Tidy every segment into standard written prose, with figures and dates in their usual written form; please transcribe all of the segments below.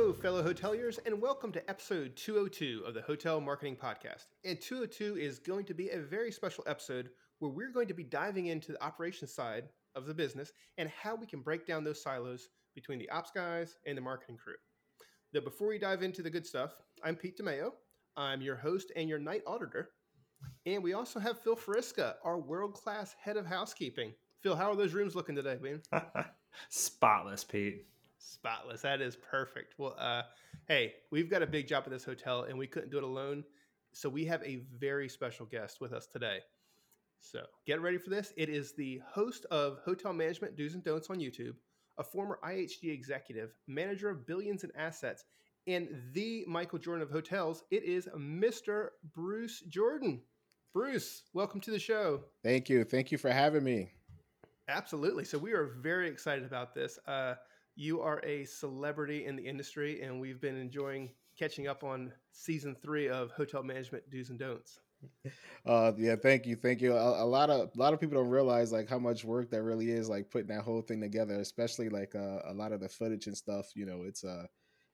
Hello, fellow hoteliers, and welcome to episode 202 of the Hotel Marketing Podcast. And 202 is going to be a very special episode where we're going to be diving into the operations side of the business and how we can break down those silos between the ops guys and the marketing crew. Now, before we dive into the good stuff, I'm Pete DiMaio. I'm your host and your night auditor. And we also have Phil Foriska, our world-class head of housekeeping. Phil, how are those rooms looking today, man? Spotless, Pete. Spotless. That is perfect. Well, hey, we've got a big job at this hotel and we couldn't do it alone. So we have a very special guest with us today. So get ready for this. It is the host of Hotel Management Do's and Don'ts on YouTube, a former IHG executive, manager of billions in assets, and the Michael Jordan of hotels. It is Mr. Bruce Jordan. Bruce, welcome to the show. Thank you. Thank you for having me. Absolutely. So we are very excited about this. You are a celebrity in the industry, and we've been enjoying catching up on season 3 of Hotel Management Do's and Don'ts. Yeah, thank you. Thank you. A lot of people don't realize like how much work that really is, like putting that whole thing together, especially like a lot of the footage and stuff, you know,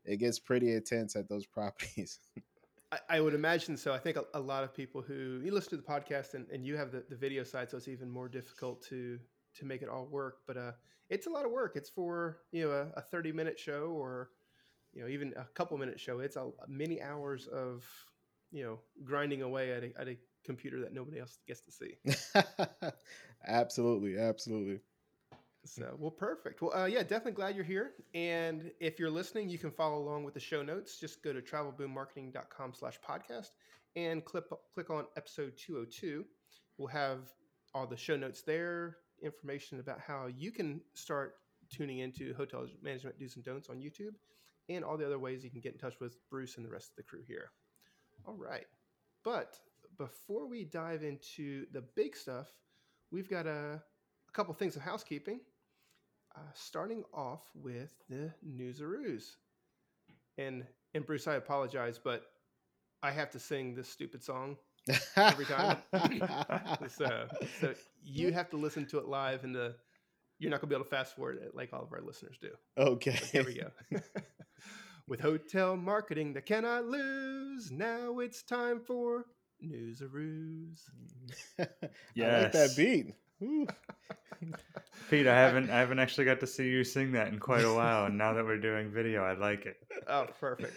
it gets pretty intense at those properties. I would imagine so. I think a lot of people who you listen to the podcast and you have the video side, so it's even more difficult to make it all work, but it's a lot of work. It's for, you know, a 30-minute show or, you know, even a couple-minute show. It's many hours of, you know, grinding away at a computer that nobody else gets to see. Absolutely, absolutely. So, well, perfect. Well, yeah, definitely glad you're here. And if you're listening, you can follow along with the show notes. Just go to travelboommarketing.com/podcast and click on episode 202. We'll have all the show notes there, information about how you can start tuning into Hotel Management Do's and Don'ts on YouTube and all the other ways you can get in touch with Bruce and the rest of the crew here. All right. But before we dive into the big stuff, we've got a couple things of housekeeping, starting off with the news-a-roos. And Bruce, I apologize, but I have to sing this stupid song every time. So you have to listen to it live, and you're not going to be able to fast forward it like all of our listeners do. Okay. So here we go. With hotel marketing that cannot lose, now it's time for news-a-roos. Yes. I like that beat. Pete, I haven't actually got to see you sing that in quite a while, and now that we're doing video, I like it. Oh, perfect.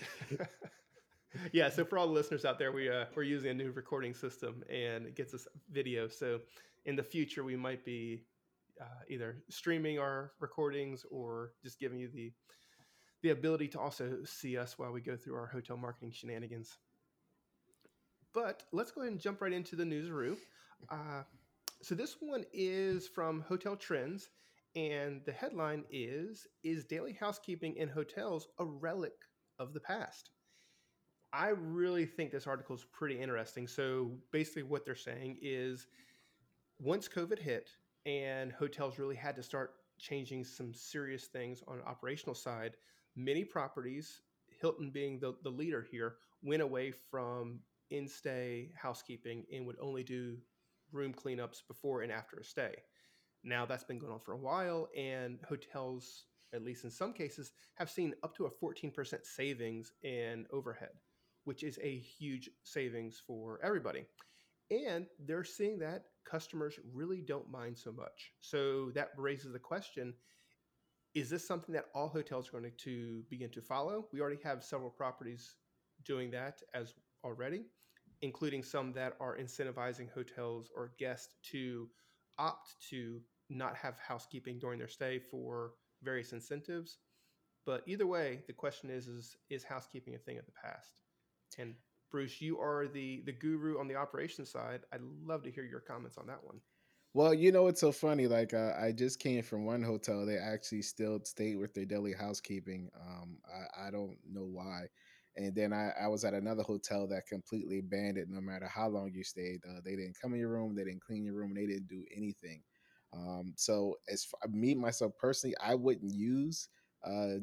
Yeah, so for all the listeners out there, we're using a new recording system, and it gets us video. So in the future, we might be either streaming our recordings or just giving you the ability to also see us while we go through our hotel marketing shenanigans. But let's go ahead and jump right into the news-a-roo. So this one is from Hotel Trends, and the headline is daily housekeeping in hotels a relic of the past? I really think this article is pretty interesting. So basically what they're saying is once COVID hit and hotels really had to start changing some serious things on an operational side, many properties, Hilton being the leader here, went away from in-stay housekeeping and would only do room cleanups before and after a stay. Now that's been going on for a while, and hotels, at least in some cases, have seen up to a 14% savings in overhead, which is a huge savings for everybody. And they're seeing that customers really don't mind so much. So that raises the question, is this something that all hotels are going to begin to follow? We already have several properties doing that as already, including some that are incentivizing hotels or guests to opt to not have housekeeping during their stay for various incentives. But either way, the question is housekeeping a thing of the past? And Bruce, you are the guru on the operations side. I'd love to hear your comments on that one. Well, you know, it's so funny. Like I just came from one hotel. They actually still stayed with their daily housekeeping. I don't know why. And then I was at another hotel that completely banned it no matter how long you stayed. They didn't come in your room. They didn't clean your room. They didn't do anything. So as for me, myself personally, I wouldn't use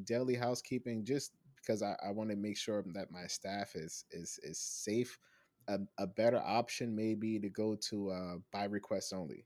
daily housekeeping just because I want to make sure that my staff is safe. A better option may be to go to by request only.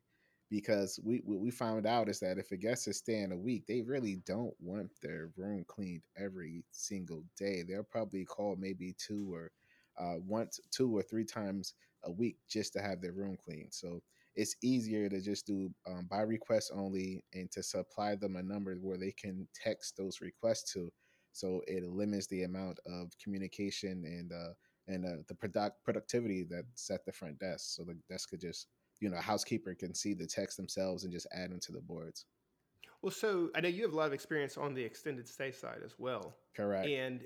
because we found out is that if a guest is staying a week, they really don't want their room cleaned every single day. They'll probably call maybe two or three times a week just to have their room cleaned. So it's easier to just do by request only, and to supply them a number where they can text those requests to. So it limits the amount of communication and the productivity that's at the front desk. So the desk could just, a housekeeper can see the text themselves and just add them to the boards. Well, so I know you have a lot of experience on the extended stay side as well. Correct. And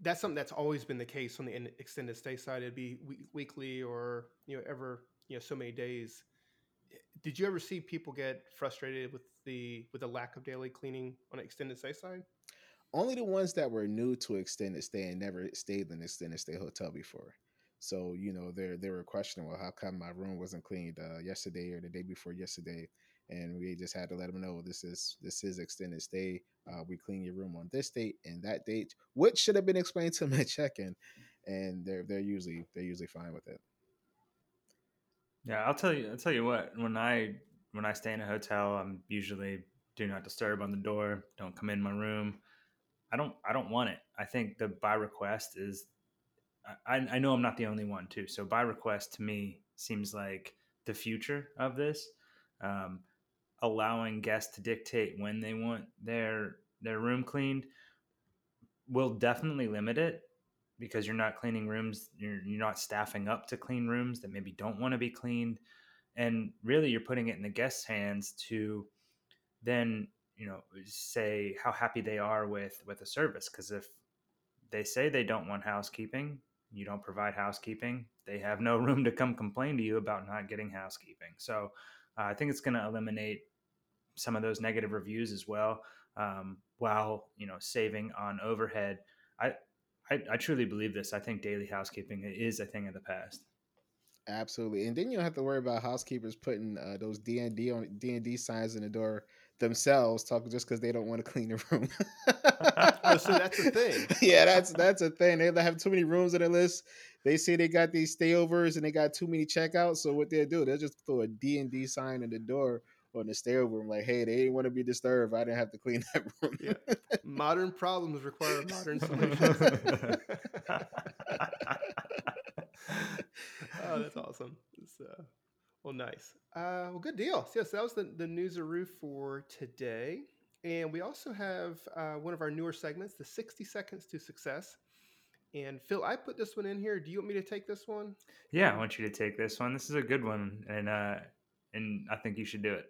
that's something that's always been the case on the extended stay side. It'd be weekly or, so many days. Did you ever see people get frustrated with the lack of daily cleaning on an extended stay side? Only the ones that were new to extended stay and never stayed in an extended stay hotel before. So, they were questioning, well, how come my room wasn't cleaned yesterday or the day before yesterday? And we just had to let them know, this is extended stay. We clean your room on this date and that date, which should have been explained to them at check-in. And they're usually fine with it. Yeah, I'll tell you what. When I stay in a hotel, I'm usually do not disturb on the door. Don't come in my room. I don't want it. I think the by request is. I know I'm not the only one too. So by request to me seems like the future of this, allowing guests to dictate when they want their room cleaned will definitely limit it. Because you're not cleaning rooms, you're not staffing up to clean rooms that maybe don't want to be cleaned. And really you're putting it in the guests' hands to then, say how happy they are with a service. Because if they say they don't want housekeeping, you don't provide housekeeping, they have no room to come complain to you about not getting housekeeping. So I think it's going to eliminate some of those negative reviews as well, while, saving on overhead. I truly believe this. I think daily housekeeping is a thing of the past. Absolutely. And then you don't have to worry about housekeepers putting those D&D signs in the door themselves, talking just because they don't want to clean the room. Oh, so that's a thing. Yeah, that's a thing. They have too many rooms on their list. They say they got these stayovers and they got too many checkouts. So what they'll do, they'll just throw a D&D sign in the door on the stayover. I'm like, hey, they didn't want to be disturbed. I didn't have to clean that room. Yeah. Modern problems require modern solutions. Oh, that's awesome. Well, nice. Well, good deal. So, yes, that was the news roof for today. And we also have one of our newer segments, the 60 Seconds to Success. And Phil, I put this one in here. Do you want me to take this one? Yeah, I want you to take this one. This is a good one. And I think you should do it.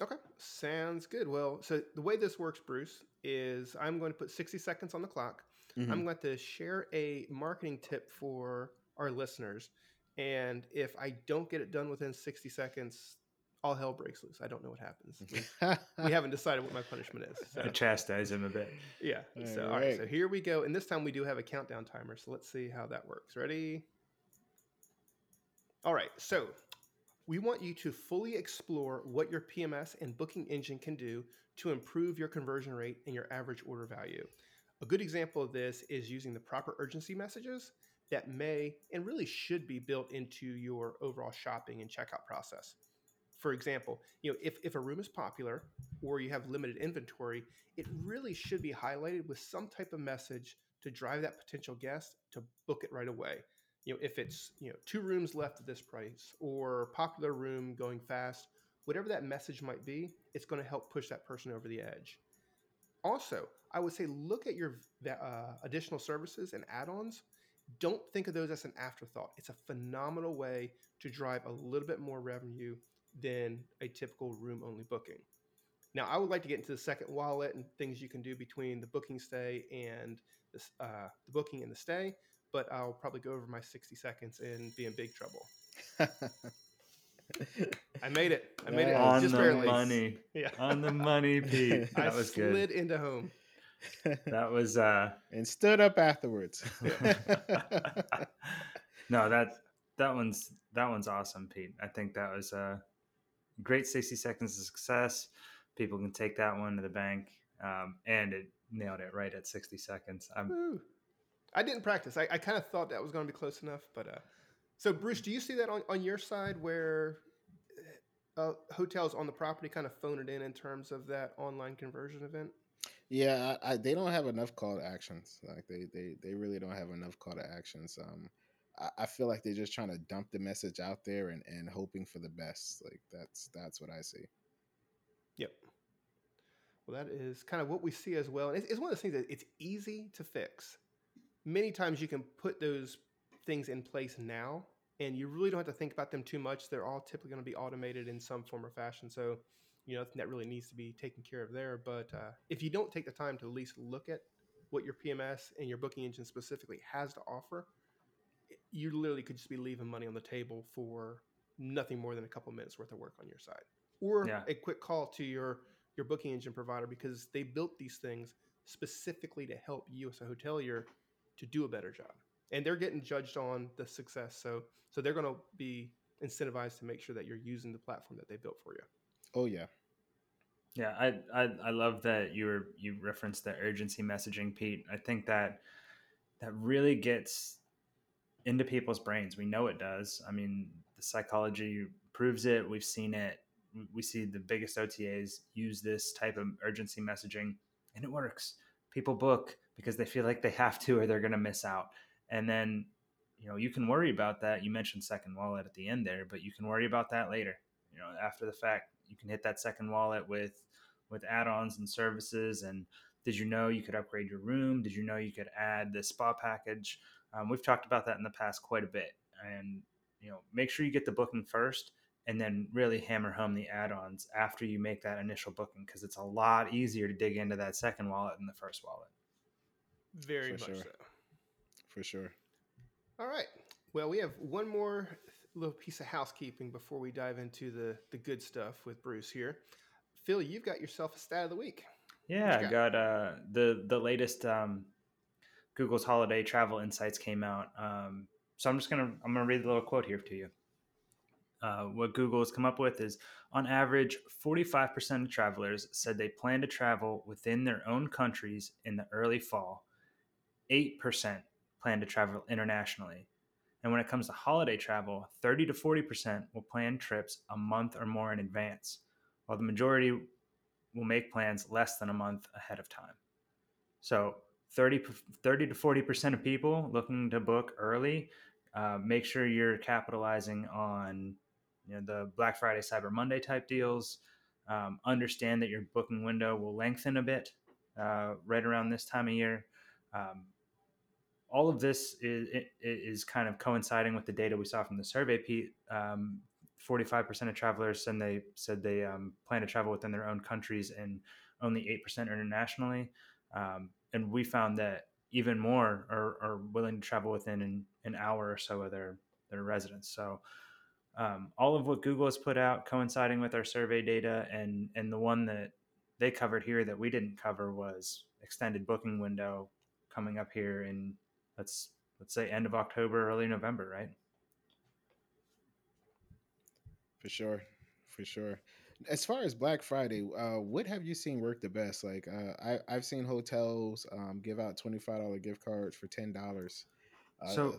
Okay. Sounds good. Well, so the way this works, Bruce, is I'm going to put 60 seconds on the clock. Mm-hmm. I'm going to share a marketing tip for our listeners. And if I don't get it done within 60 seconds, all hell breaks loose. I don't know what happens. We haven't decided what my punishment is. So. I chastise him a bit. Yeah. All right. So here we go. And this time we do have a countdown timer. So let's see how that works. Ready? All right. So we want you to fully explore what your PMS and booking engine can do to improve your conversion rate and your average order value. A good example of this is using the proper urgency messages that may and really should be built into your overall shopping and checkout process. For example, if a room is popular or you have limited inventory, it really should be highlighted with some type of message to drive that potential guest to book it right away. If it's, 2 rooms left at this price or popular room going fast, whatever that message might be, it's going to help push that person over the edge. Also, I would say look at your additional services and add-ons. Don't think of those as an afterthought. It's a phenomenal way to drive a little bit more revenue than a typical room-only booking. Now, I would like to get into the second wallet and things you can do between the booking stay and the booking and the stay. But I'll probably go over my 60 seconds and be in big trouble. I made it. On just the barely. Money. Yeah. On the money, Pete. That was good. I slid into home. That was... And stood up afterwards. No, that one's awesome, Pete. I think that was a great 60 seconds of success. People can take that one to the bank. And it nailed it right at 60 seconds. I didn't practice. I kind of thought that was going to be close enough. But so, Bruce, do you see that on your side where hotels on the property kind of phone it in terms of that online conversion event? Yeah, they don't have enough call to actions. Like they really don't have enough call to actions. I feel like they're just trying to dump the message out there and hoping for the best. Like that's what I see. Yep. Well, that is kind of what we see as well. And it's one of those things that it's easy to fix. Many times you can put those things in place now, and you really don't have to think about them too much. They're all typically going to be automated in some form or fashion. So, nothing that really needs to be taken care of there. But if you don't take the time to at least look at what your PMS and your booking engine specifically has to offer, you literally could just be leaving money on the table for nothing more than a couple minutes worth of work on your side. Or a quick call to your booking engine provider, because they built these things specifically to help you as a hotelier to do a better job. And they're getting judged on the success. So they're going to be incentivized to make sure that you're using the platform that they built for you. Oh, yeah. Yeah, I love that you referenced the urgency messaging, Pete. I think that really gets into people's brains. We know it does. I mean, the psychology proves it. We've seen it. We see the biggest OTAs use this type of urgency messaging, and it works. People book because they feel like they have to, or they're going to miss out. And then, you can worry about that. You mentioned second wallet at the end there, but you can worry about that later. After the fact, you can hit that second wallet with add-ons and services. And did you know you could upgrade your room? Did you know you could add the spa package? We've talked about that in the past quite a bit. And, make sure you get the booking first, and then really hammer home the add-ons after you make that initial booking, because it's a lot easier to dig into that second wallet than the first wallet. Very much so. For sure. All right. Well, we have one more little piece of housekeeping before we dive into the good stuff with Bruce here. Phil, you've got yourself a stat of the week. Yeah, I got the latest Google's Holiday Travel Insights came out. So I'm gonna read a little quote here to you. What Google has come up with is, on average, 45% of travelers said they plan to travel within their own countries in the early fall. 8% plan to travel internationally. And when it comes to holiday travel, 30 to 40% will plan trips a month or more in advance, while the majority will make plans less than a month ahead of time. So 30 to 40% of people looking to book early, make sure you're capitalizing on the Black Friday, Cyber Monday type deals. Understand that your booking window will lengthen a bit right around this time of year. All of this is kind of coinciding with the data we saw from the survey, Pete. 45% of travelers said they plan to travel within their own countries, and only 8% internationally. And we found that even more are willing to travel within an hour or so of their residence. So all of what Google has put out coinciding with our survey data, and the one that they covered here that we didn't cover was extended booking window coming up here in, let's say, end of October, early November, right? For sure. As far as Black Friday, what have you seen work the best? Like I've seen hotels give out $25 gift cards for $10. So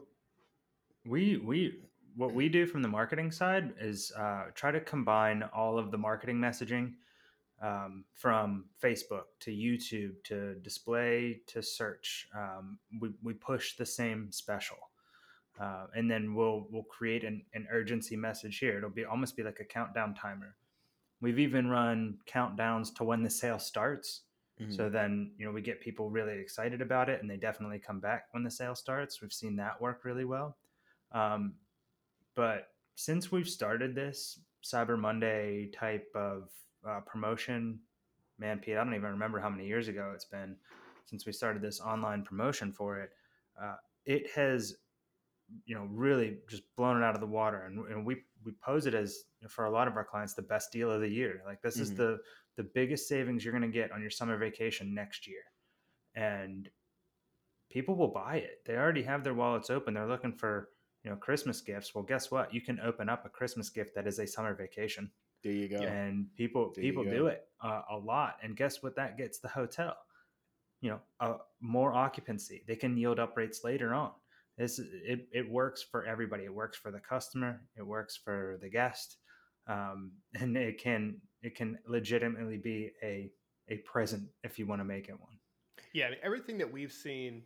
what we do from the marketing side is try to combine all of the marketing messaging from Facebook to YouTube to display to search. We push the same special. And then we'll create an urgency message here. It'll be almost be like a countdown timer. We've even run countdowns to when the sale starts. Mm-hmm. So then, we get people really excited about it, and they definitely come back when the sale starts. We've seen that work really well. But since we've started this Cyber Monday type of promotion, man, Pete, I don't even remember how many years ago it's been since we started this online promotion for it. It has really just blown it out of the water. And we pose it as, for a lot of our clients, the best deal of the year. Like this is the biggest savings you're going to get on your summer vacation next year. And people will buy it. They already have their wallets open. They're looking for, Christmas gifts. Well, guess what? You can open up a Christmas gift that is a summer vacation. There you go. And people do it a lot. And guess what? That gets the hotel, more occupancy. They can yield up rates later on. It works for everybody. It works for the customer. It works for the guest. And it can legitimately be a present if you want to make it one. Yeah, I mean, everything that we've seen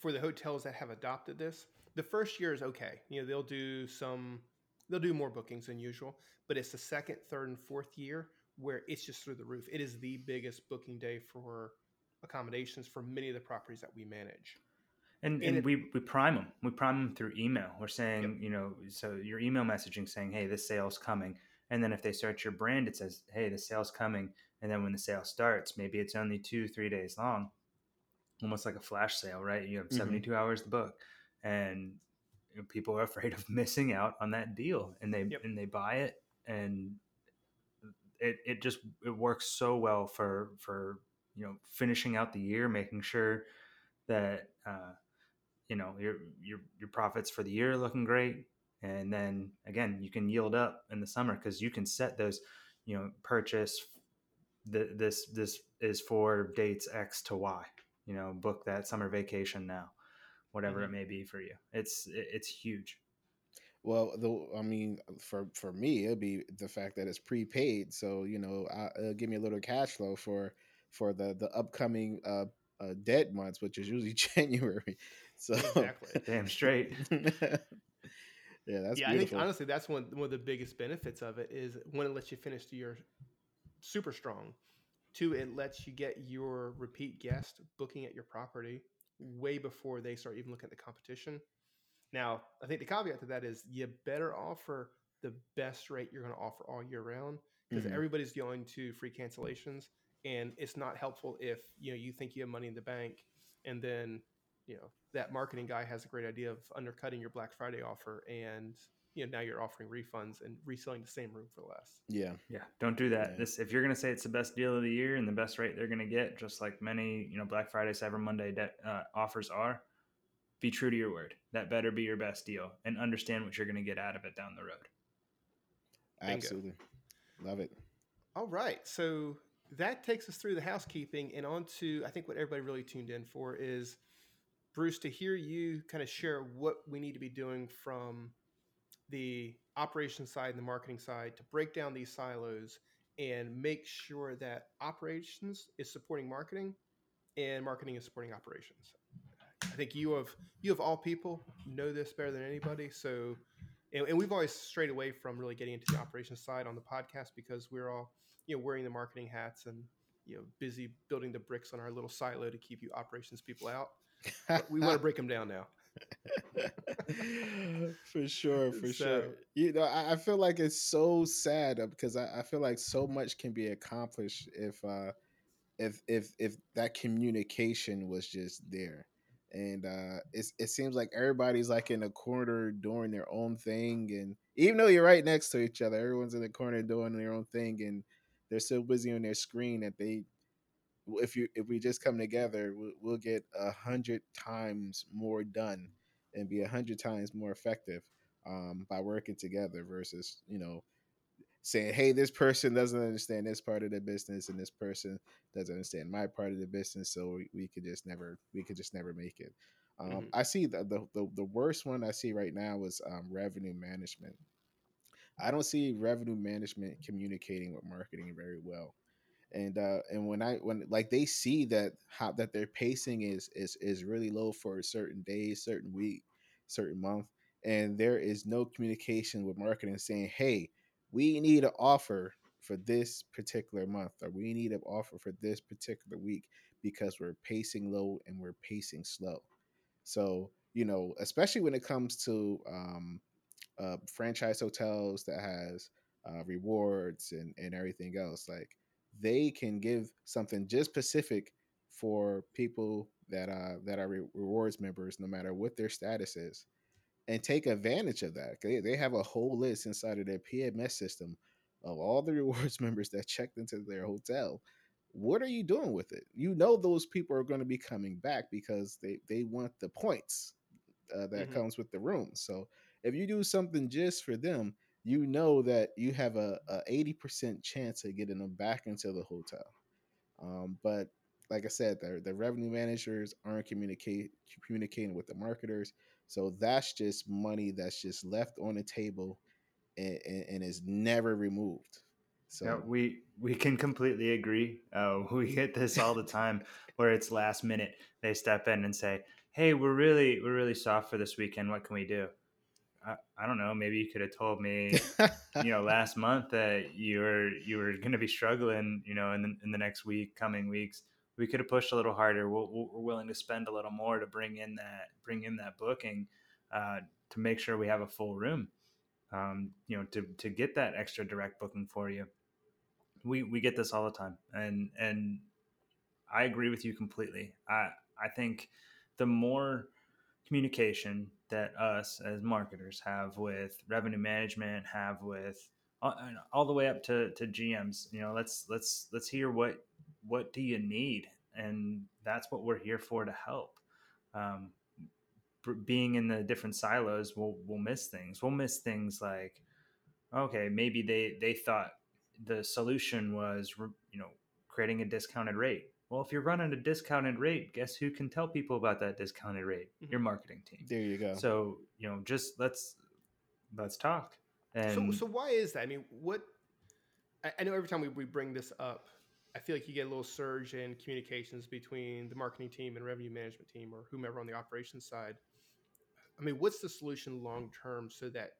for the hotels that have adopted this, the first year is okay. You know, they'll do more bookings than usual, but it's the second, third, and fourth year where it's just through the roof. It is the biggest booking day for accommodations for many of the properties that we manage. And we prime them. We prime them through email. We're saying, yep, you know, so your email messaging saying, hey, this sale's coming. And then if they search your brand, it says, hey, the sale's coming. And then when the sale starts, maybe it's only 2-3 days long, almost like a flash sale, right? You have 72 hours to book, and people are afraid of missing out on that deal, and they buy it, and it works so well for you know, finishing out the year, making sure that you know, your profits for the year are looking great. And then again, you can yield up in the summer because you can set those, you know, purchase this is for dates X to Y, you know, book that summer vacation now, whatever it may be for you. It's huge. Well, I mean, for me, it'd be the fact that it's prepaid. So, you know, it'll give me a little cash flow for the upcoming dead months, which is usually January. So exactly. Damn straight. Yeah, that's beautiful. I think honestly that's one of the biggest benefits of it is, one, it lets you finish the year super strong. Two, it lets you get your repeat guest booking at your property way before they start even looking at the competition. Now, I think the caveat to that is you better offer the best rate you're going to offer all year round, because everybody's going to free cancellations, and it's not helpful if, you know, you think you have money in the bank and then, you know, that marketing guy has a great idea of undercutting your Black Friday offer, and you know, now you're offering refunds and reselling the same room for less. Yeah. Yeah. Don't do that. Yeah. This, if you're going to say it's the best deal of the year and the best rate they're going to get, just like many, you know, Black Friday, Cyber Monday offers are, be true to your word. That better be your best deal, and understand what you're going to get out of it down the road. Bingo. Absolutely. Love it. All right. So that takes us through the housekeeping and on to, I think what everybody really tuned in for is, Bruce, to hear you kind of share what we need to be doing from the operations side and the marketing side to break down these silos and make sure that operations is supporting marketing and marketing is supporting operations. I think you of all people know this better than anybody. So, and we've always strayed away from really getting into the operations side on the podcast because we're all, you know, wearing the marketing hats and, you know, busy building the bricks on our little silo to keep you operations people out. But we want to break them down now. for sure. You know, I feel like it's so sad because I feel like so much can be accomplished if that communication was just there. And it seems like everybody's like in a corner doing their own thing, and even though you're right next to each other, everyone's in the corner doing their own thing, and they're so busy on their screen that they, if we just come together, we'll get 100 times more done and be 100 times more effective by working together versus, you know, saying, hey, this person doesn't understand this part of the business and this person doesn't understand my part of the business, so we could just never make it. I see the worst one I see right now is revenue management. I don't see revenue management communicating with marketing very well. And when like they see that that their pacing is really low for a certain day, certain week, certain month, and there is no communication with marketing saying, hey, we need an offer for this particular month, or we need an offer for this particular week because we're pacing low and we're pacing slow. So, you know, especially when it comes to franchise hotels that has rewards and everything else, like, they can give something just specific for people that are rewards members, no matter what their status is, and take advantage of that. They have a whole list inside of their PMS system of all the rewards members that checked into their hotel. What are you doing with it? You know, those people are going to be coming back because they want the points that comes with the room. So if you do something just for them, you know that you have a 80% chance of getting them back into the hotel. But like I said, the revenue managers aren't communicating with the marketers. So that's just money that's just left on the table and is never removed. So yeah, we can completely agree. We get this all the time where it's last minute. They step in and say, hey, we're really soft for this weekend. What can we do? I don't know. Maybe you could have told me, last month that you were going to be struggling, in the next week, coming weeks. We could have pushed a little harder. We're willing to spend a little more to bring in that booking to make sure we have a full room, to get that extra direct booking for you. We get this all the time, and I agree with you completely. I think the more communication that us as marketers have with revenue management, have with all the way up to GMs, let's hear what do you need? And that's what we're here for, to help. Being in the different silos, we'll miss things. We'll miss things like, okay, maybe they thought the solution was, creating a discounted rate. Well, if you're running a discounted rate, guess who can tell people about that discounted rate? Mm-hmm. Your marketing team. There you go. So, just let's talk. And so why is that? I mean, I know every time we bring this up, I feel like you get a little surge in communications between the marketing team and revenue management team, or whomever on the operations side. I mean, what's the solution long term so that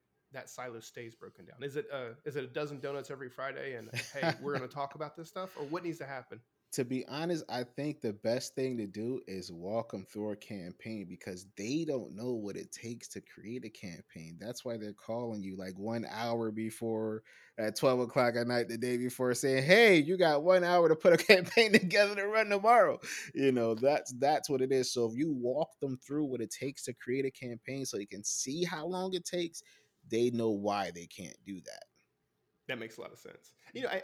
silo stays broken down? Is it a dozen donuts every Friday and, hey, we're going to talk about this stuff? Or what needs to happen? To be honest, I think the best thing to do is walk them through a campaign, because they don't know what it takes to create a campaign. That's why they're calling you like 1 hour before, at 12 o'clock at night the day before, saying, hey, you got 1 hour to put a campaign together to run tomorrow. That's what it is. So if you walk them through what it takes to create a campaign so they can see how long it takes, they know why they can't do that. That makes a lot of sense.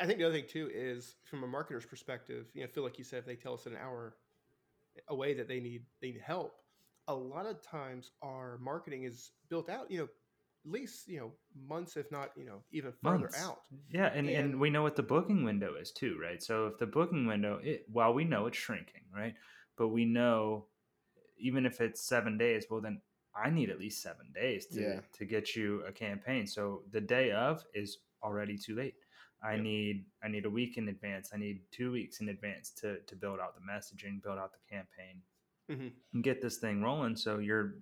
I think the other thing too is, from a marketer's perspective, Phil, like you said, if they tell us an hour away that they need help, a lot of times our marketing is built out, at least, months, if not, even further out. Yeah. And we know what the booking window is too, right? So if the booking window, while we know it's shrinking, right? But we know, even if it's 7 days, well, then I need at least 7 days to get you a campaign. So the day of is already too late. I need a week in advance. I need 2 weeks in advance to build out the messaging, build out the campaign, mm-hmm. and get this thing rolling. So you're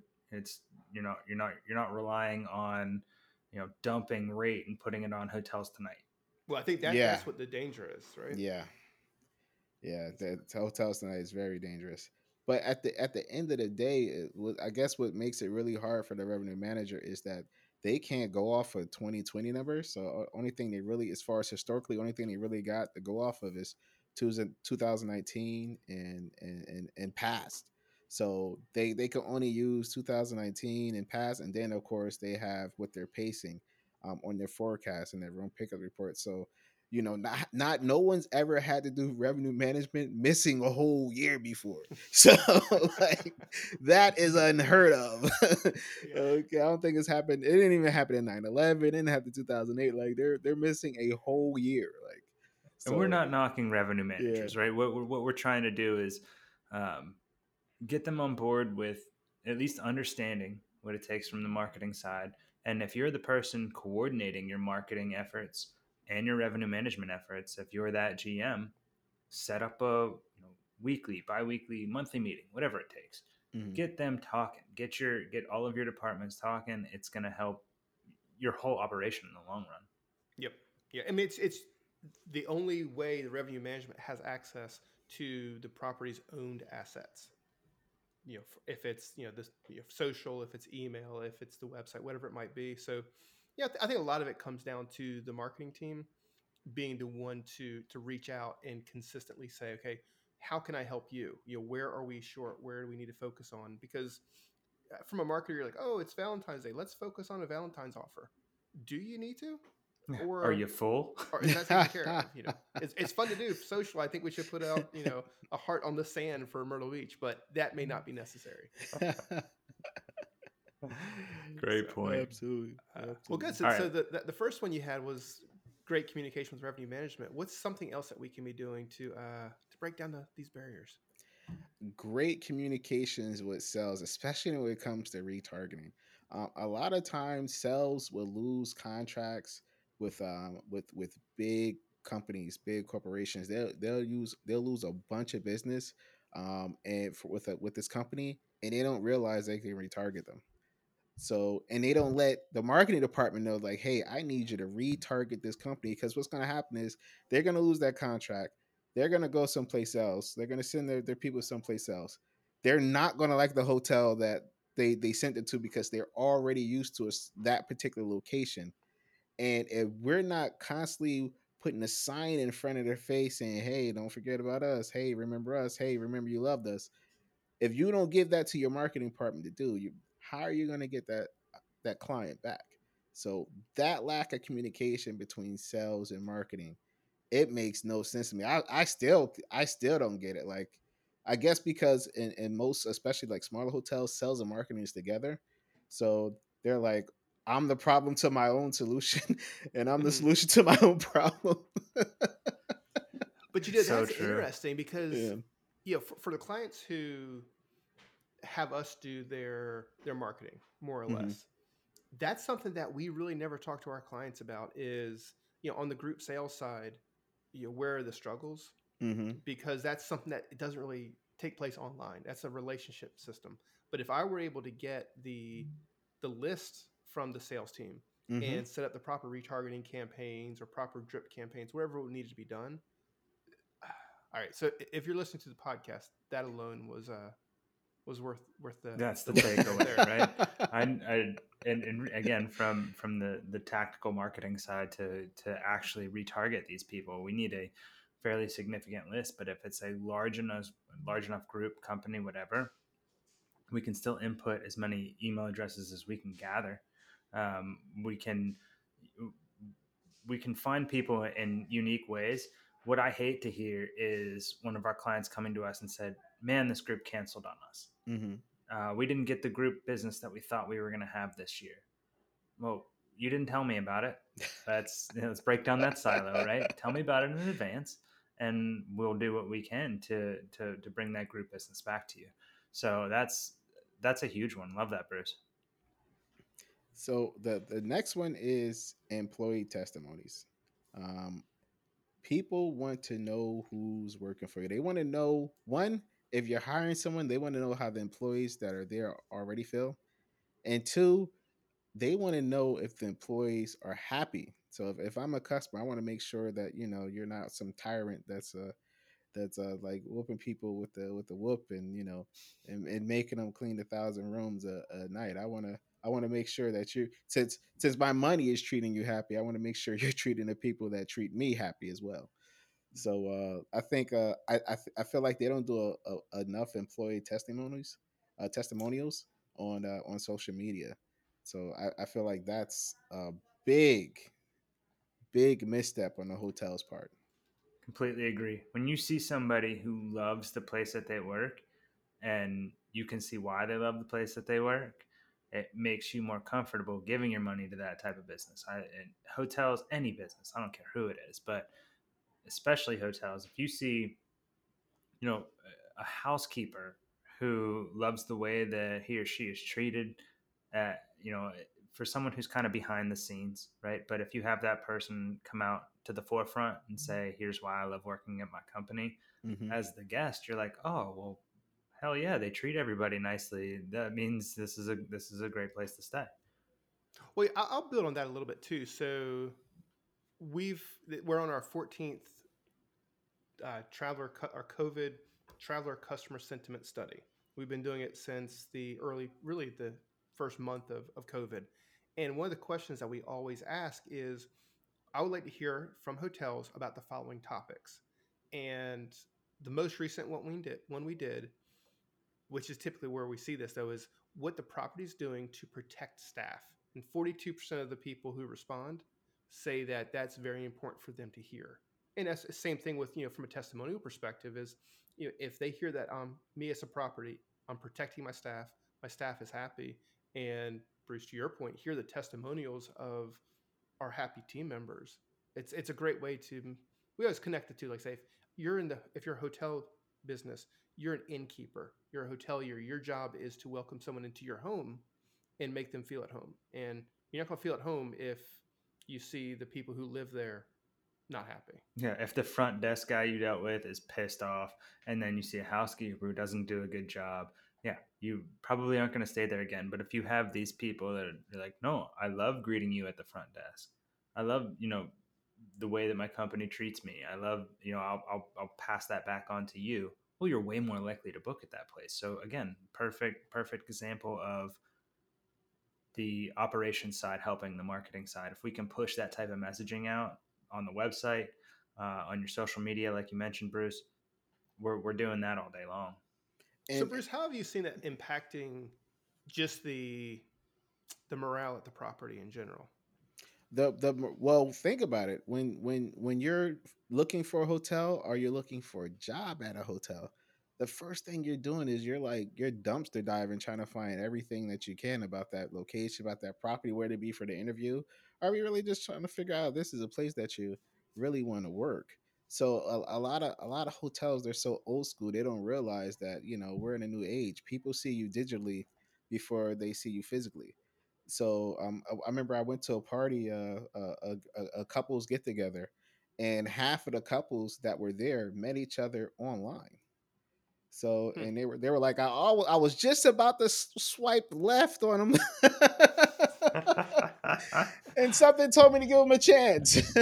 not relying on dumping rate and putting it on hotels tonight. Well, I think that's what the danger is, right? Yeah, yeah. The hotels tonight is very dangerous. But at the end of the day, I guess what makes it really hard for the revenue manager is that they can't go off of 2020 numbers. So only thing they really, as far as historically, only thing they really got to go off of is 2019 and past. So they can only use 2019 and past. And then, of course, they have what they're pacing on their forecast and their room pickup report. So, not no one's ever had to do revenue management missing a whole year before. So that is unheard of. Yeah. Okay, I don't think it's happened. It didn't even happen in 9/11. It didn't happen in 2008. Like they're missing a whole year. Like, so, and we're not knocking revenue managers, right? What we're trying to do is get them on board with at least understanding what it takes from the marketing side. And if you're the person coordinating your marketing efforts and your revenue management efforts, if you're that GM, set up a weekly, bi-weekly, monthly meeting, whatever it takes. Mm-hmm. Get them talking. Get all of your departments talking. It's going to help your whole operation in the long run. Yep. Yeah. I mean, it's the only way the revenue management has access to the property's owned assets. If it's this social, if it's email, if it's the website, whatever it might be. So. Yeah, I think a lot of it comes down to the marketing team being the one to reach out and consistently say, okay, how can I help you? Where are we short? Where do we need to focus on? Because from a marketer, you're like, oh, it's Valentine's Day. Let's focus on a Valentine's offer. Do you need to? Or are you full? Or that's taken care of. It's fun to do social. I think we should put out a heart on the sand for Myrtle Beach, but that may not be necessary. Great point. Absolutely. Well, good. So, right. So the first one you had was great communication with revenue management. What's something else that we can be doing to break down these barriers? Great communications with sales, especially when it comes to retargeting. A lot of times sales will lose contracts with big companies, big corporations. They'll lose a bunch of business with this company, and they don't realize they can retarget them. So, and they don't let the marketing department know, like, hey, I need you to retarget this company, because what's going to happen is they're going to lose that contract. They're going to go someplace else. They're going to send their people someplace else. They're not going to like the hotel that they sent it to, because they're already used to that particular location. And if we're not constantly putting a sign in front of their face saying, hey, don't forget about us. Hey, remember us. Hey, remember you loved us. If you don't give that to your marketing department to do, how are you going to get that client back? So that lack of communication between sales and marketing, it makes no sense to me. I still don't get it. Like, I guess because in most, especially like smaller hotels, sales and marketing is together. So they're like, I'm the problem to my own solution, and I'm the solution to my own problem. But that's true. Interesting, because for the clients who have us do their marketing, more or less, that's something that we really never talk to our clients about is, on the group sales side, where are the struggles? Because that's something that it doesn't really take place online. That's a relationship system. But if I were able to get the list from the sales team and set up the proper retargeting campaigns or proper drip campaigns, whatever would need to be done. All right. So if you're listening to the podcast, that alone was worth the. That's the takeaway, right? And again, from the tactical marketing side to actually retarget these people, we need a fairly significant list. But if it's a large enough group, company, whatever, we can still input as many email addresses as we can gather. We can find people in unique ways. What I hate to hear is one of our clients coming to us and said, man, this group canceled on us. We didn't get the group business that we thought we were going to have this year. Well, you didn't tell me about it. Let's break down that silo, right? Tell me about it in advance, and we'll do what we can to bring that group business back to you. So that's a huge one. Love that, Bruce. So the next one is employee testimonies. People want to know who's working for you. They want to know, one, if you're hiring someone, they want to know how the employees that are there already feel. And two, they want to know if the employees are happy. So if I'm a customer, I want to make sure that, you're not some tyrant that's like whooping people with the whoop and making them clean 1,000 rooms a night. I want to make sure that you, since my money is treating you happy, I want to make sure you're treating the people that treat me happy as well. So I think I feel like they don't do enough employee testimonials on social media. So I feel like that's a big misstep on the hotel's part. Completely agree. When you see somebody who loves the place that they work, and you can see why they love the place that they work, it makes you more comfortable giving your money to that type of business. And hotels, any business, I don't care who it is, but especially hotels. If you see, a housekeeper who loves the way that he or she is treated, for someone who's kind of behind the scenes, right? But if you have that person come out to the forefront and say, here's why I love working at my company, as the guest, you're like, oh, well, hell yeah, they treat everybody nicely. That means this is a great place to stay. Well, I'll build on that a little bit too. So we're on our 14th COVID traveler customer sentiment study. We've been doing it since the first month of COVID. And one of the questions that we always ask is, I would like to hear from hotels about the following topics. And the most recent one we did, which is typically where we see this though, is what the property's doing to protect staff. And 42% of the people who respond say that that's very important for them to hear. And that's the same thing with, from a testimonial perspective is, if they hear that me as a property, I'm protecting my staff is happy. And Bruce, to your point, hear the testimonials of our happy team members. It's a great way to, we always connect the two. Like say, if you're a hotel business, you're an innkeeper, you're a hotelier, your job is to welcome someone into your home. and make them feel at home. And you're not going to feel at home if you see the people who live there not happy. Yeah, if the front desk guy you dealt with is pissed off and then you see a housekeeper who doesn't do a good job, yeah, you probably aren't going to stay there again. But if you have these people that are like, no, I love greeting you at the front desk. I love, you know, the way that my company treats me. I love, you know, I'll pass that back on to you. Well, you're way more likely to book at that place. So again, perfect example of the operations side helping the marketing side. If we can push that type of messaging out on the website, on your social media, like you mentioned, Bruce, we're doing that all day long. And so Bruce, how have you seen that impacting just the morale at the property in general? Well, think about it. When you're looking for a hotel or you're looking for a job at a hotel, the first thing you're doing is you're dumpster diving, trying to find everything that you can about that location, about that property, where to be for the interview. Are we really just trying to figure out this is a place that you really want to work? So a lot of hotels, they're so old school. They don't realize that, you know, we're in a new age. People see you digitally before they see you physically. So I remember I went to a party, a couples get together, and half of the couples that were there met each other online. So and they were like, I was just about to swipe left on them, and something told me to give them a chance.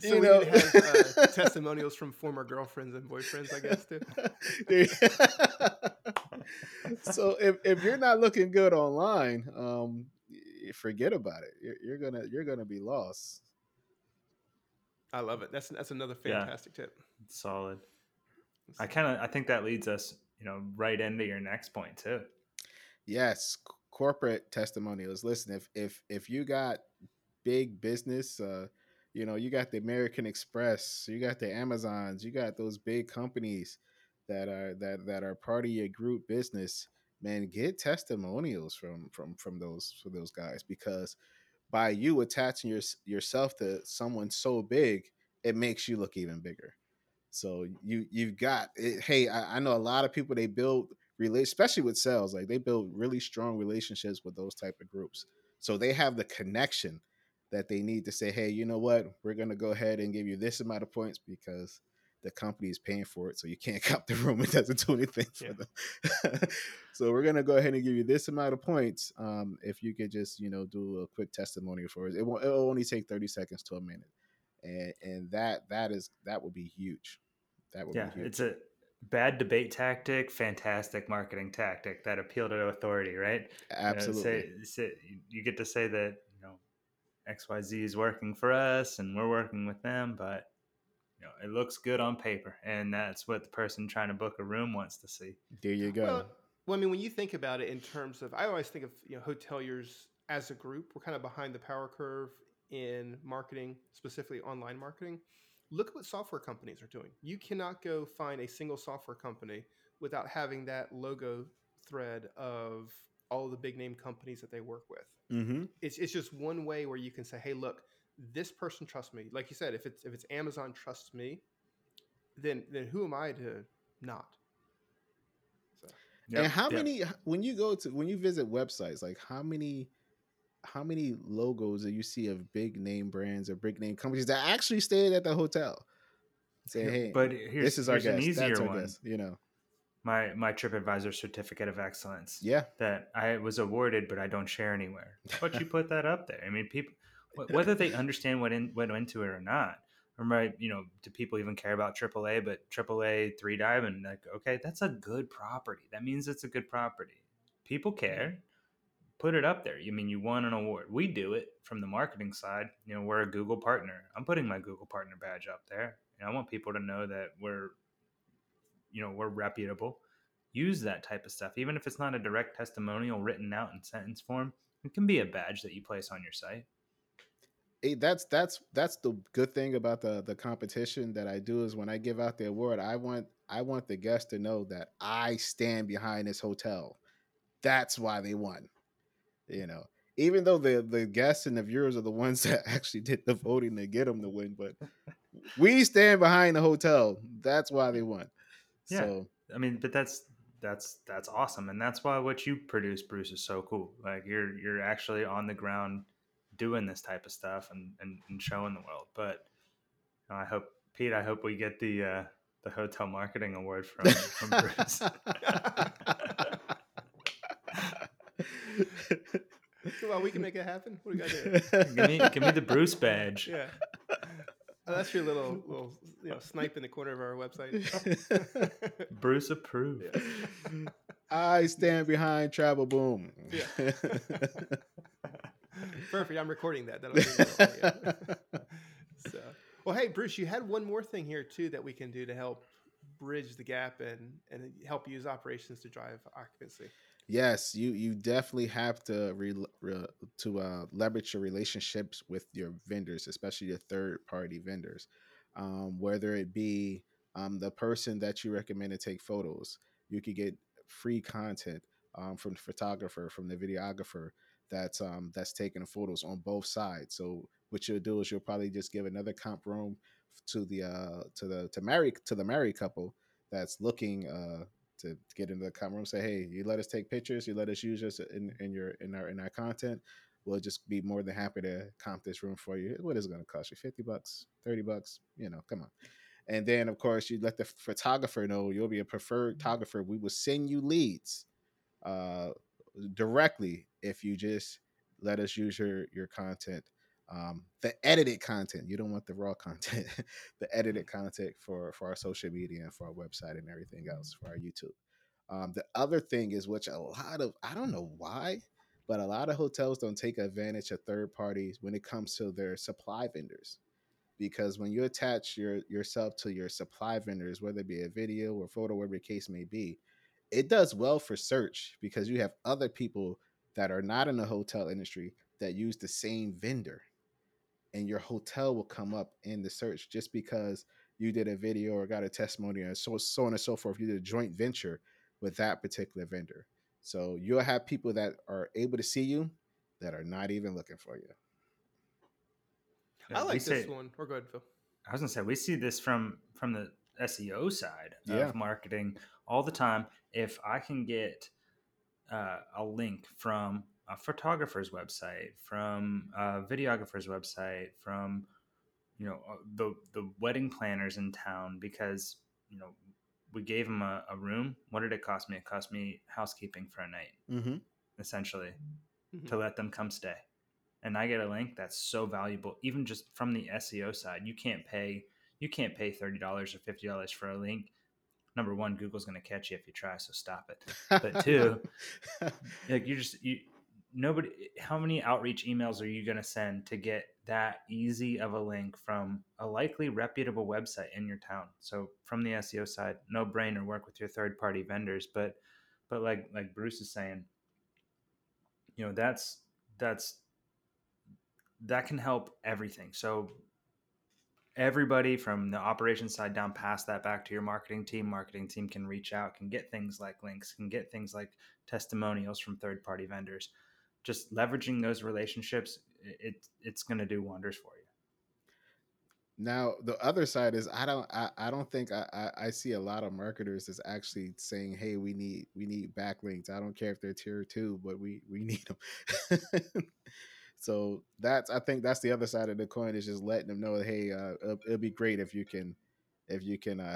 So we need to have testimonials from former girlfriends and boyfriends, I guess, too. So if you're not looking good online, forget about it. You're gonna be lost. I love it. That's another fantastic tip. Solid. I think that leads us, you know, right into your next point too. Yes, corporate testimonials. Listen, if you got big business, you know, you got the American Express, you got the Amazons, you got those big companies that are part of your group business, man, get testimonials from those guys, because by you attaching yourself to someone so big, it makes you look even bigger. So you've got it. Hey, I know a lot of people, they build especially with sales, like they build really strong relationships with those type of groups. So they have the connection that they need to say, hey, you know what? We're going to go ahead and give you this amount of points because the company is paying for it. So you can't cop the room. It doesn't do anything for them. So we're going to go ahead and give you this amount of points. If you could just, you know, do a quick testimonial for us. It'll only take 30 seconds to a minute. And that would be huge. That would be huge. It's a bad debate tactic, fantastic marketing tactic that appeal to authority, right? Absolutely. You know, you get to say that, XYZ is working for us and we're working with them, but you know, it looks good on paper, and that's what the person trying to book a room wants to see. There you go. Well, I mean, when you think about it in terms of, I always think of, you know, hoteliers as a group, we're kind of behind the power curve in marketing, specifically online marketing. Look at what software companies are doing. You cannot go find a single software company without having that logo thread of all of the big name companies that they work with. Mm-hmm. It's just one way where you can say, hey, look, this person trusts me. Like you said, if it's Amazon trusts me, then who am I to not? So. Yep. And how many, when you visit websites, like how many logos do you see of big name brands or big name companies that actually stayed at the hotel? Say, hey, but this is our guest. That's our guest, you know. My TripAdvisor certificate of excellence. Yeah, that I was awarded, but I don't share anywhere. But you put that up there. I mean, people, whether they understand what went into it or not, or you know, do people even care about AAA? But AAA 3 Diamond, like, okay, that's a good property. That means it's a good property. People care. Put it up there. You mean you won an award? We do it from the marketing side. You know, we're a Google partner. I'm putting my Google partner badge up there, and I want people to know that we're reputable. Use that type of stuff. Even if it's not a direct testimonial written out in sentence form, it can be a badge that you place on your site. Hey, that's the good thing about the competition that I do is when I give out the award, I want the guest to know that I stand behind this hotel. That's why they won. You know, even though the guests and the viewers are the ones that actually did the voting to get them to win, but we stand behind the hotel. That's why they won. Yeah. So, I mean, but that's that's awesome. And that's why what you produce, Bruce, is so cool. Like you're actually on the ground doing this type of stuff and showing the world. But you know, I hope, Pete, we get the Hotel Marketing Award from Bruce. Come on, we can make it happen. What do we got to do? Give me the Bruce badge. Yeah. Oh, that's your little snipe in the corner of our website. Bruce approved. Yeah. I stand behind Travel Boom. Yeah. Perfect. I'm recording that. That'll be cool. Yeah. So, well, hey, Bruce, you had one more thing here too that we can do to help bridge the gap and help use operations to drive occupancy. Yes, you definitely have to leverage your relationships with your vendors, especially your third-party vendors, whether it be the person that you recommend to take photos. You could get free content from the photographer, from the videographer that's taking photos on both sides. So what you'll do is you'll probably just give another comp room to the married couple that's looking to get into the comment room, say, hey, you let us take pictures, you let us use us in our content. We'll just be more than happy to comp this room for you. What is it going to cost you? $50, $30, come on. And then of course you let the photographer know you'll be a preferred photographer. We will send you leads directly if you just let us use your content. The edited content, you don't want the raw content, the edited content for our social media and for our website and everything else, for our YouTube. The other thing is, which a lot of, I don't know why, but a lot of hotels don't take advantage of third parties when it comes to their supply vendors, because when you attach yourself to your supply vendors, whether it be a video or photo, whatever the case may be, it does well for search because you have other people that are not in the hotel industry that use the same vendor. And your hotel will come up in the search just because you did a video or got a testimonial and so on and so forth. You did a joint venture with that particular vendor. So you'll have people that are able to see you that are not even looking for you. Yeah, I like this one. We're good, Phil. I was going to say, we see this from the SEO side of marketing all the time. If I can get a link from a photographer's website, from a videographer's website, from the wedding planners in town, because we gave them a room. What did it cost me? It cost me housekeeping for a night, essentially, to let them come stay. And I get a link that's so valuable, even just from the SEO side. You can't pay $30 or $50 for a link. Number one, Google's going to catch you if you try, so stop it. But two, like nobody, how many outreach emails are you going to send to get that easy of a link from a likely reputable website in your town? So from the SEO side, no brainer, work with your third party vendors. But like Bruce is saying, that can help everything. So everybody from the operations side down, pass that back to your marketing team. Marketing team can reach out, can get things like links, can get things like testimonials from third party vendors. Just leveraging those relationships, it's going to do wonders for you. Now, the other side is I don't think I see a lot of marketers that's actually saying, hey, we need backlinks. I don't care if they're tier 2, but we need them. So I think that's the other side of the coin, is just letting them know, hey, it'll be great if you can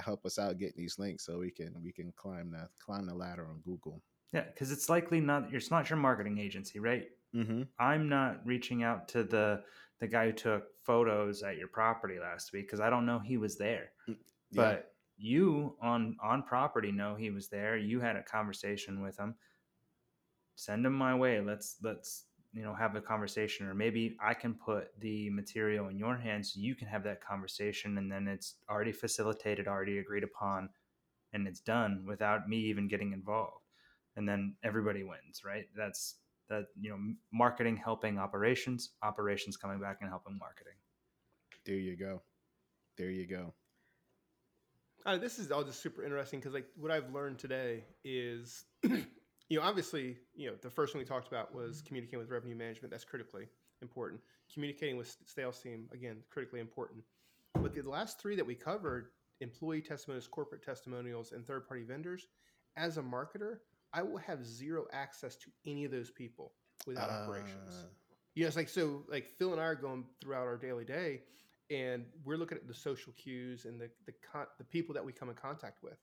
help us out getting these links so we can climb the ladder on Google. Yeah, because it's likely it's not your marketing agency, right? Mm-hmm. I'm not reaching out to the guy who took photos at your property last week because I don't know he was there. Yeah. But you on property know he was there. You had a conversation with him. Send him my way. Let's have a conversation, or maybe I can put the material in your hands so you can have that conversation, and then it's already facilitated, already agreed upon, and it's done without me even getting involved. And then everybody wins, right? That's marketing helping operations coming back and helping marketing. There you go. This is all just super interesting because, like, what I've learned today is, obviously, the first one we talked about was communicating with revenue management. That's critically important. Communicating with sales team, again, critically important. But the last three that we covered, employee testimonials, corporate testimonials, and third-party vendors, as a marketer, I will have zero access to any of those people without operations. You know, it's like, so like Phil and I are going throughout our daily day and we're looking at the social cues and the people that we come in contact with.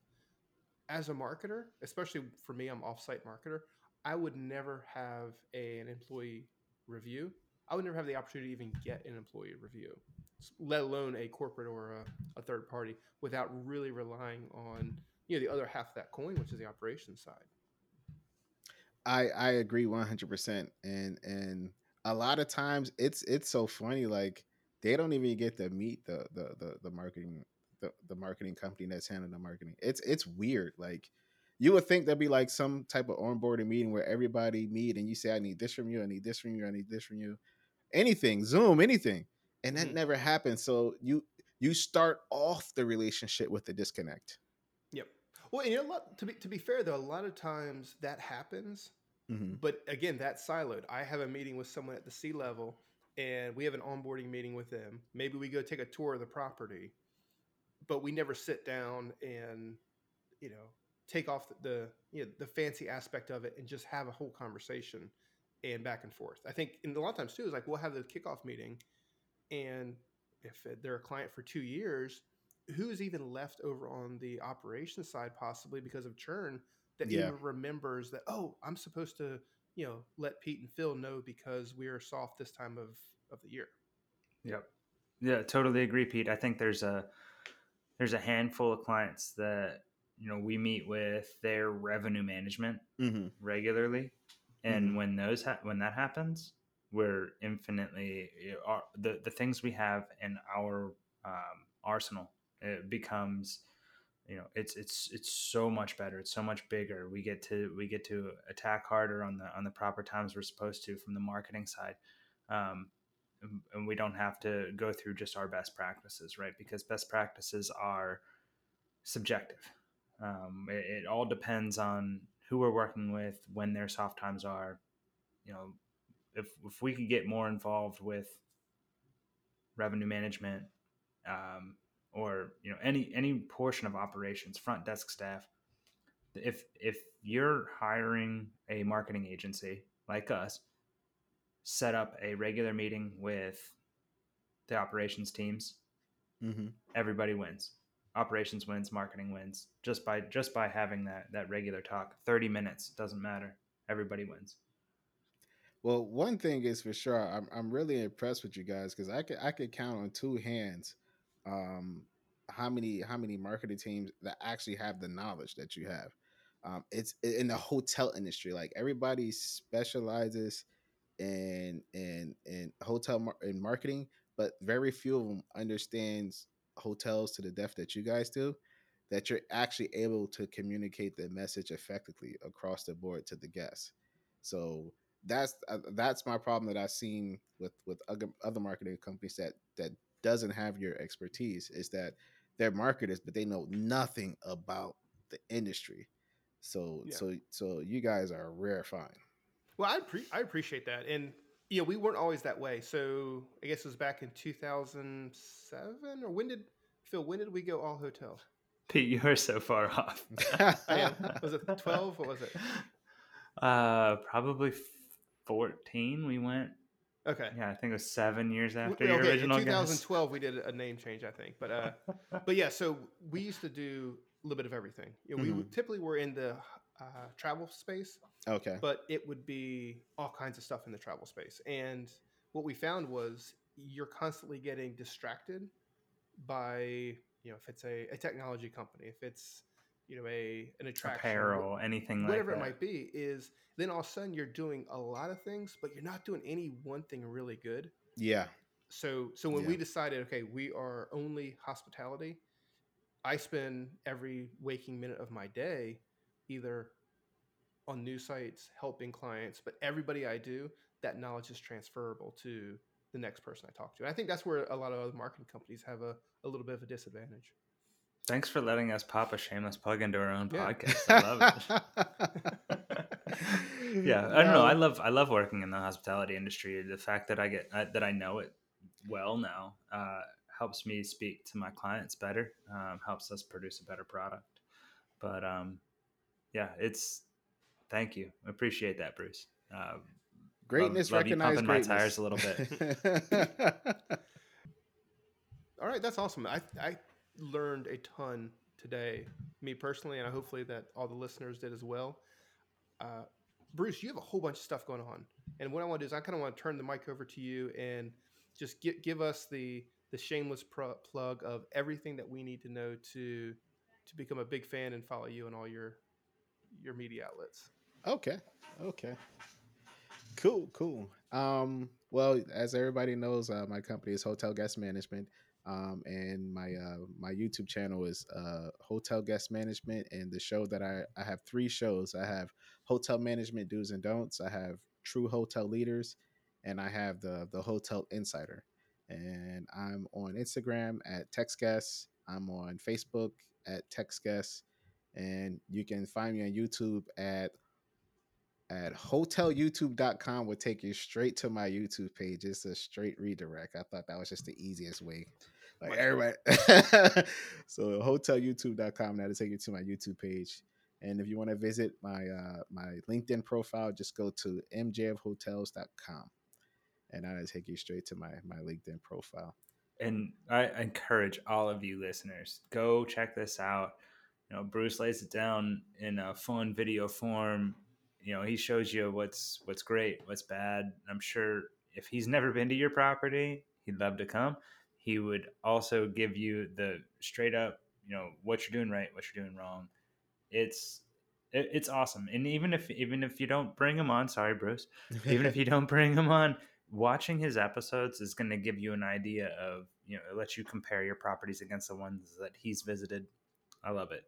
As a marketer, especially for me, I'm offsite marketer. I would never have an employee review. I would never have the opportunity to even get an employee review, let alone a corporate or a third party, without really relying on, you know, the other half of that coin, which is the operations side. I agree 100%. And a lot of times it's so funny, like they don't even get to meet the marketing the marketing company that's handling the marketing. It's weird. Like you would think there'd be like some type of onboarding meeting where everybody meet and you say, I need this from you, I need this from you, I need this from you. Anything, Zoom, anything. And that never happens. So you start off the relationship with the disconnect. Yep. Well, and you know, to be fair though, a lot of times that happens, but again, that's siloed. I have a meeting with someone at the C level and we have an onboarding meeting with them. Maybe we go take a tour of the property, but we never sit down and, you know, take off the fancy aspect of it and just have a whole conversation and back and forth. I think, and a lot of times too, is like, we'll have the kickoff meeting and if they're a client for 2 years, who's even left over on the operations side, possibly because of churn, that even remembers that, oh, I'm supposed to, you know, let Pete and Phil know because we are soft this time of the year. Yep. Yeah, totally agree, Pete. I think there's a handful of clients that, you know, we meet with their revenue management regularly. And when that happens, we're infinitely, the things we have in our arsenal, it becomes, you know, it's so much better. It's so much bigger. We get to attack harder on the proper times we're supposed to from the marketing side. And we don't have to go through just our best practices, right? Because best practices are subjective. It all depends on who we're working with, when their soft times are. You know, if we could get more involved with revenue management, or, you know, any portion of operations, front desk staff, if you're hiring a marketing agency like us, set up a regular meeting with the operations teams, everybody wins. Operations wins, marketing wins, just by having that regular talk. 30 minutes, doesn't matter. Everybody wins. Well, one thing is for sure, I'm really impressed with you guys, because I could count on two hands how many marketing teams that actually have the knowledge that you have. It's in the hotel industry, like everybody specializes in hotel and marketing, but very few of them understands hotels to the depth that you guys do, that you're actually able to communicate the message effectively across the board to the guests. So that's my problem that I've seen with other marketing companies that doesn't have your expertise, is that they're marketers, but they know nothing about the industry. So you guys are a rare find. Well, I appreciate that. And yeah, we weren't always that way. So I guess it was back in 2007, or when did we go all hotel? Pete, you are so far off. Was it 12? What was it? Probably 14 we went. Okay. Yeah, I think it was 7 years after your original guess. In 2012, we did a name change, I think. But but yeah, so we used to do a little bit of everything. You know, we typically were in the travel space. Okay. But it would be all kinds of stuff in the travel space. And what we found was you're constantly getting distracted by, you know, if it's a technology company, if it's, you know, an attraction, apparel, anything, whatever like that, it might be, is then all of a sudden you're doing a lot of things, but you're not doing any one thing really good. Yeah. So when we decided, okay, we are only hospitality, I spend every waking minute of my day either on news sites, helping clients, but everybody I do, that knowledge is transferable to the next person I talk to. And I think that's where a lot of other marketing companies have a little bit of a disadvantage. Thanks for letting us pop a shameless plug into our own podcast. I love it. I don't know. I love working in the hospitality industry. The fact that I know it well now helps me speak to my clients better, helps us produce a better product. But yeah, it's, thank you. I appreciate that, Bruce. Greatness recognized. Pumping my tires a little bit. All right, that's awesome. I learned a ton today, me personally, and hopefully that all the listeners did as well. Bruce, you have a whole bunch of stuff going on, and what I want to do is I kind of want to turn the mic over to you and just give us the shameless plug of everything that we need to know to become a big fan and follow you and all your media outlets. Okay. Cool. Well, as everybody knows, my company is Hotel Guest Management, and my YouTube channel is Hotel Guest Management, and the show that I have 3 shows. I have Hotel Management Do's and Don'ts, I have True Hotel Leaders, and I have the Hotel Insider. And I'm on Instagram at TextGuest. I'm on Facebook at TextGuest, and you can find me on YouTube at HotelYouTube.com will take you straight to my YouTube page. It's a straight redirect. I thought that was just the easiest way. Like everybody. So HotelYouTube.com, that'll take you to my YouTube page. And if you want to visit my LinkedIn profile, just go to mjfhotels.com. And that'll take you straight to my LinkedIn profile. And I encourage all of you listeners, go check this out. You know, Bruce lays it down in a fun video form. You know, he shows you what's great, what's bad. I'm sure if he's never been to your property, he'd love to come. He would also give you the straight up, you know, what you're doing right, what you're doing wrong. It's awesome. And even if you don't bring him on, sorry, Bruce, even if you don't bring him on, watching his episodes is going to give you an idea of, you know, it lets you compare your properties against the ones that he's visited. I love it.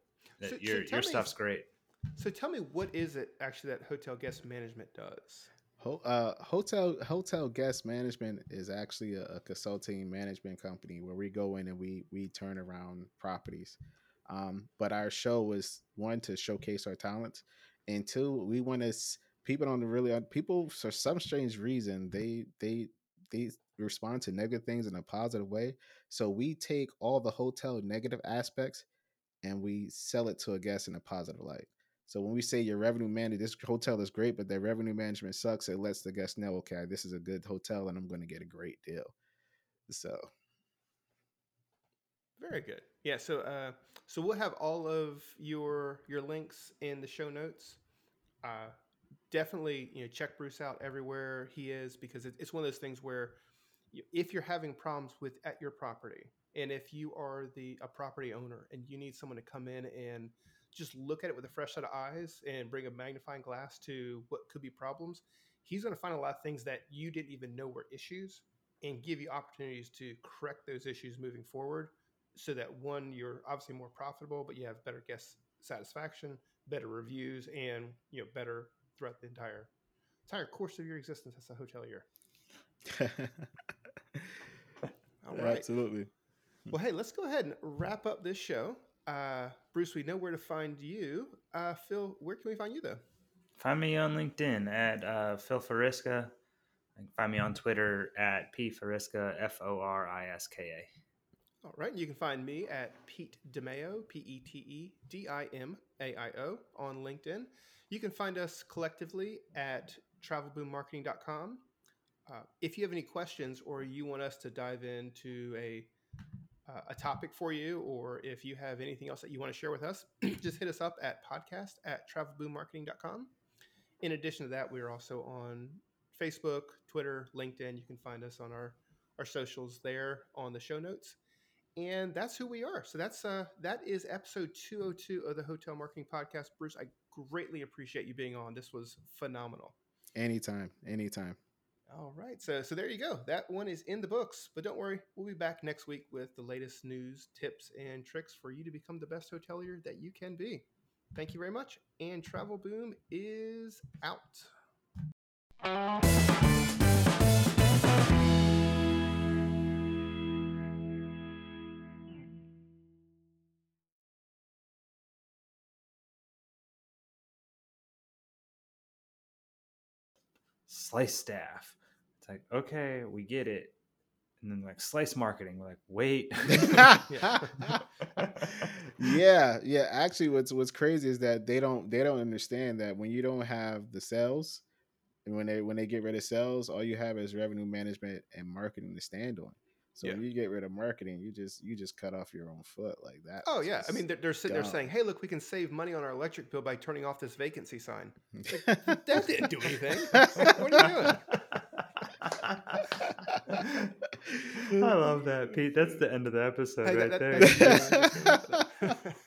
Your stuff's great. So tell me, what is it actually that Hotel Guest Management does? Hotel Guest Management is actually a consulting management company where we go in and we turn around properties. But our show was 1, to showcase our talents, and 2, we want to people for some strange reason they respond to negative things in a positive way. So we take all the hotel negative aspects and we sell it to a guest in a positive light. So when we say your revenue manager, this hotel is great, but their revenue management sucks, it lets the guest know, okay, this is a good hotel and I'm going to get a great deal. So. Very good. Yeah. So, so we'll have all of your links in the show notes. Definitely, you know, check Bruce out everywhere he is, because it's one of those things where if you're having problems at your property, and if you are a property owner and you need someone to come in and just look at it with a fresh set of eyes and bring a magnifying glass to what could be problems, he's going to find a lot of things that you didn't even know were issues and give you opportunities to correct those issues moving forward, so that, 1, you're obviously more profitable, but you have better guest satisfaction, better reviews, and, you know, better throughout the entire course of your existence as a hotelier. All right. Absolutely. Well, hey, let's go ahead and wrap up this show. Bruce, we know where to find you. Phil, where can we find you, though? Find me on LinkedIn at Phil Foriska. Find me on Twitter at P Foriska, Foriska. All right. You can find me at Pete DiMaio, PeteDiMaio on LinkedIn. You can find us collectively at travelboommarketing.com. If you have any questions or you want us to dive into a topic for you, or if you have anything else that you want to share with us, just hit us up at podcast@travelboommarketing.com. In addition to that, we are also on Facebook, Twitter, LinkedIn. You can find us on our socials there on the show notes. And that's who we are. So that is episode 202 of the Hotel Marketing Podcast. Bruce, I greatly appreciate you being on. This was phenomenal. Anytime. All right. So there you go. That one is in the books, but don't worry. We'll be back next week with the latest news, tips, and tricks for you to become the best hotelier that you can be. Thank you very much. And Travel Boom is out. Slice staff. It's like, okay, we get it. And then like slice marketing, we're like, wait. Yeah. Actually, what's crazy is that they don't understand that when you don't have the sales, and when they get rid of sales, all you have is revenue management and marketing to stand on. So when you get rid of marketing, you just cut off your own foot like that. Oh yeah, I mean they're saying, hey, look, we can save money on our electric bill by turning off this vacancy sign. Like, that didn't do anything. Like, what are you doing? I love that, Pete. That's the end of the episode, right there.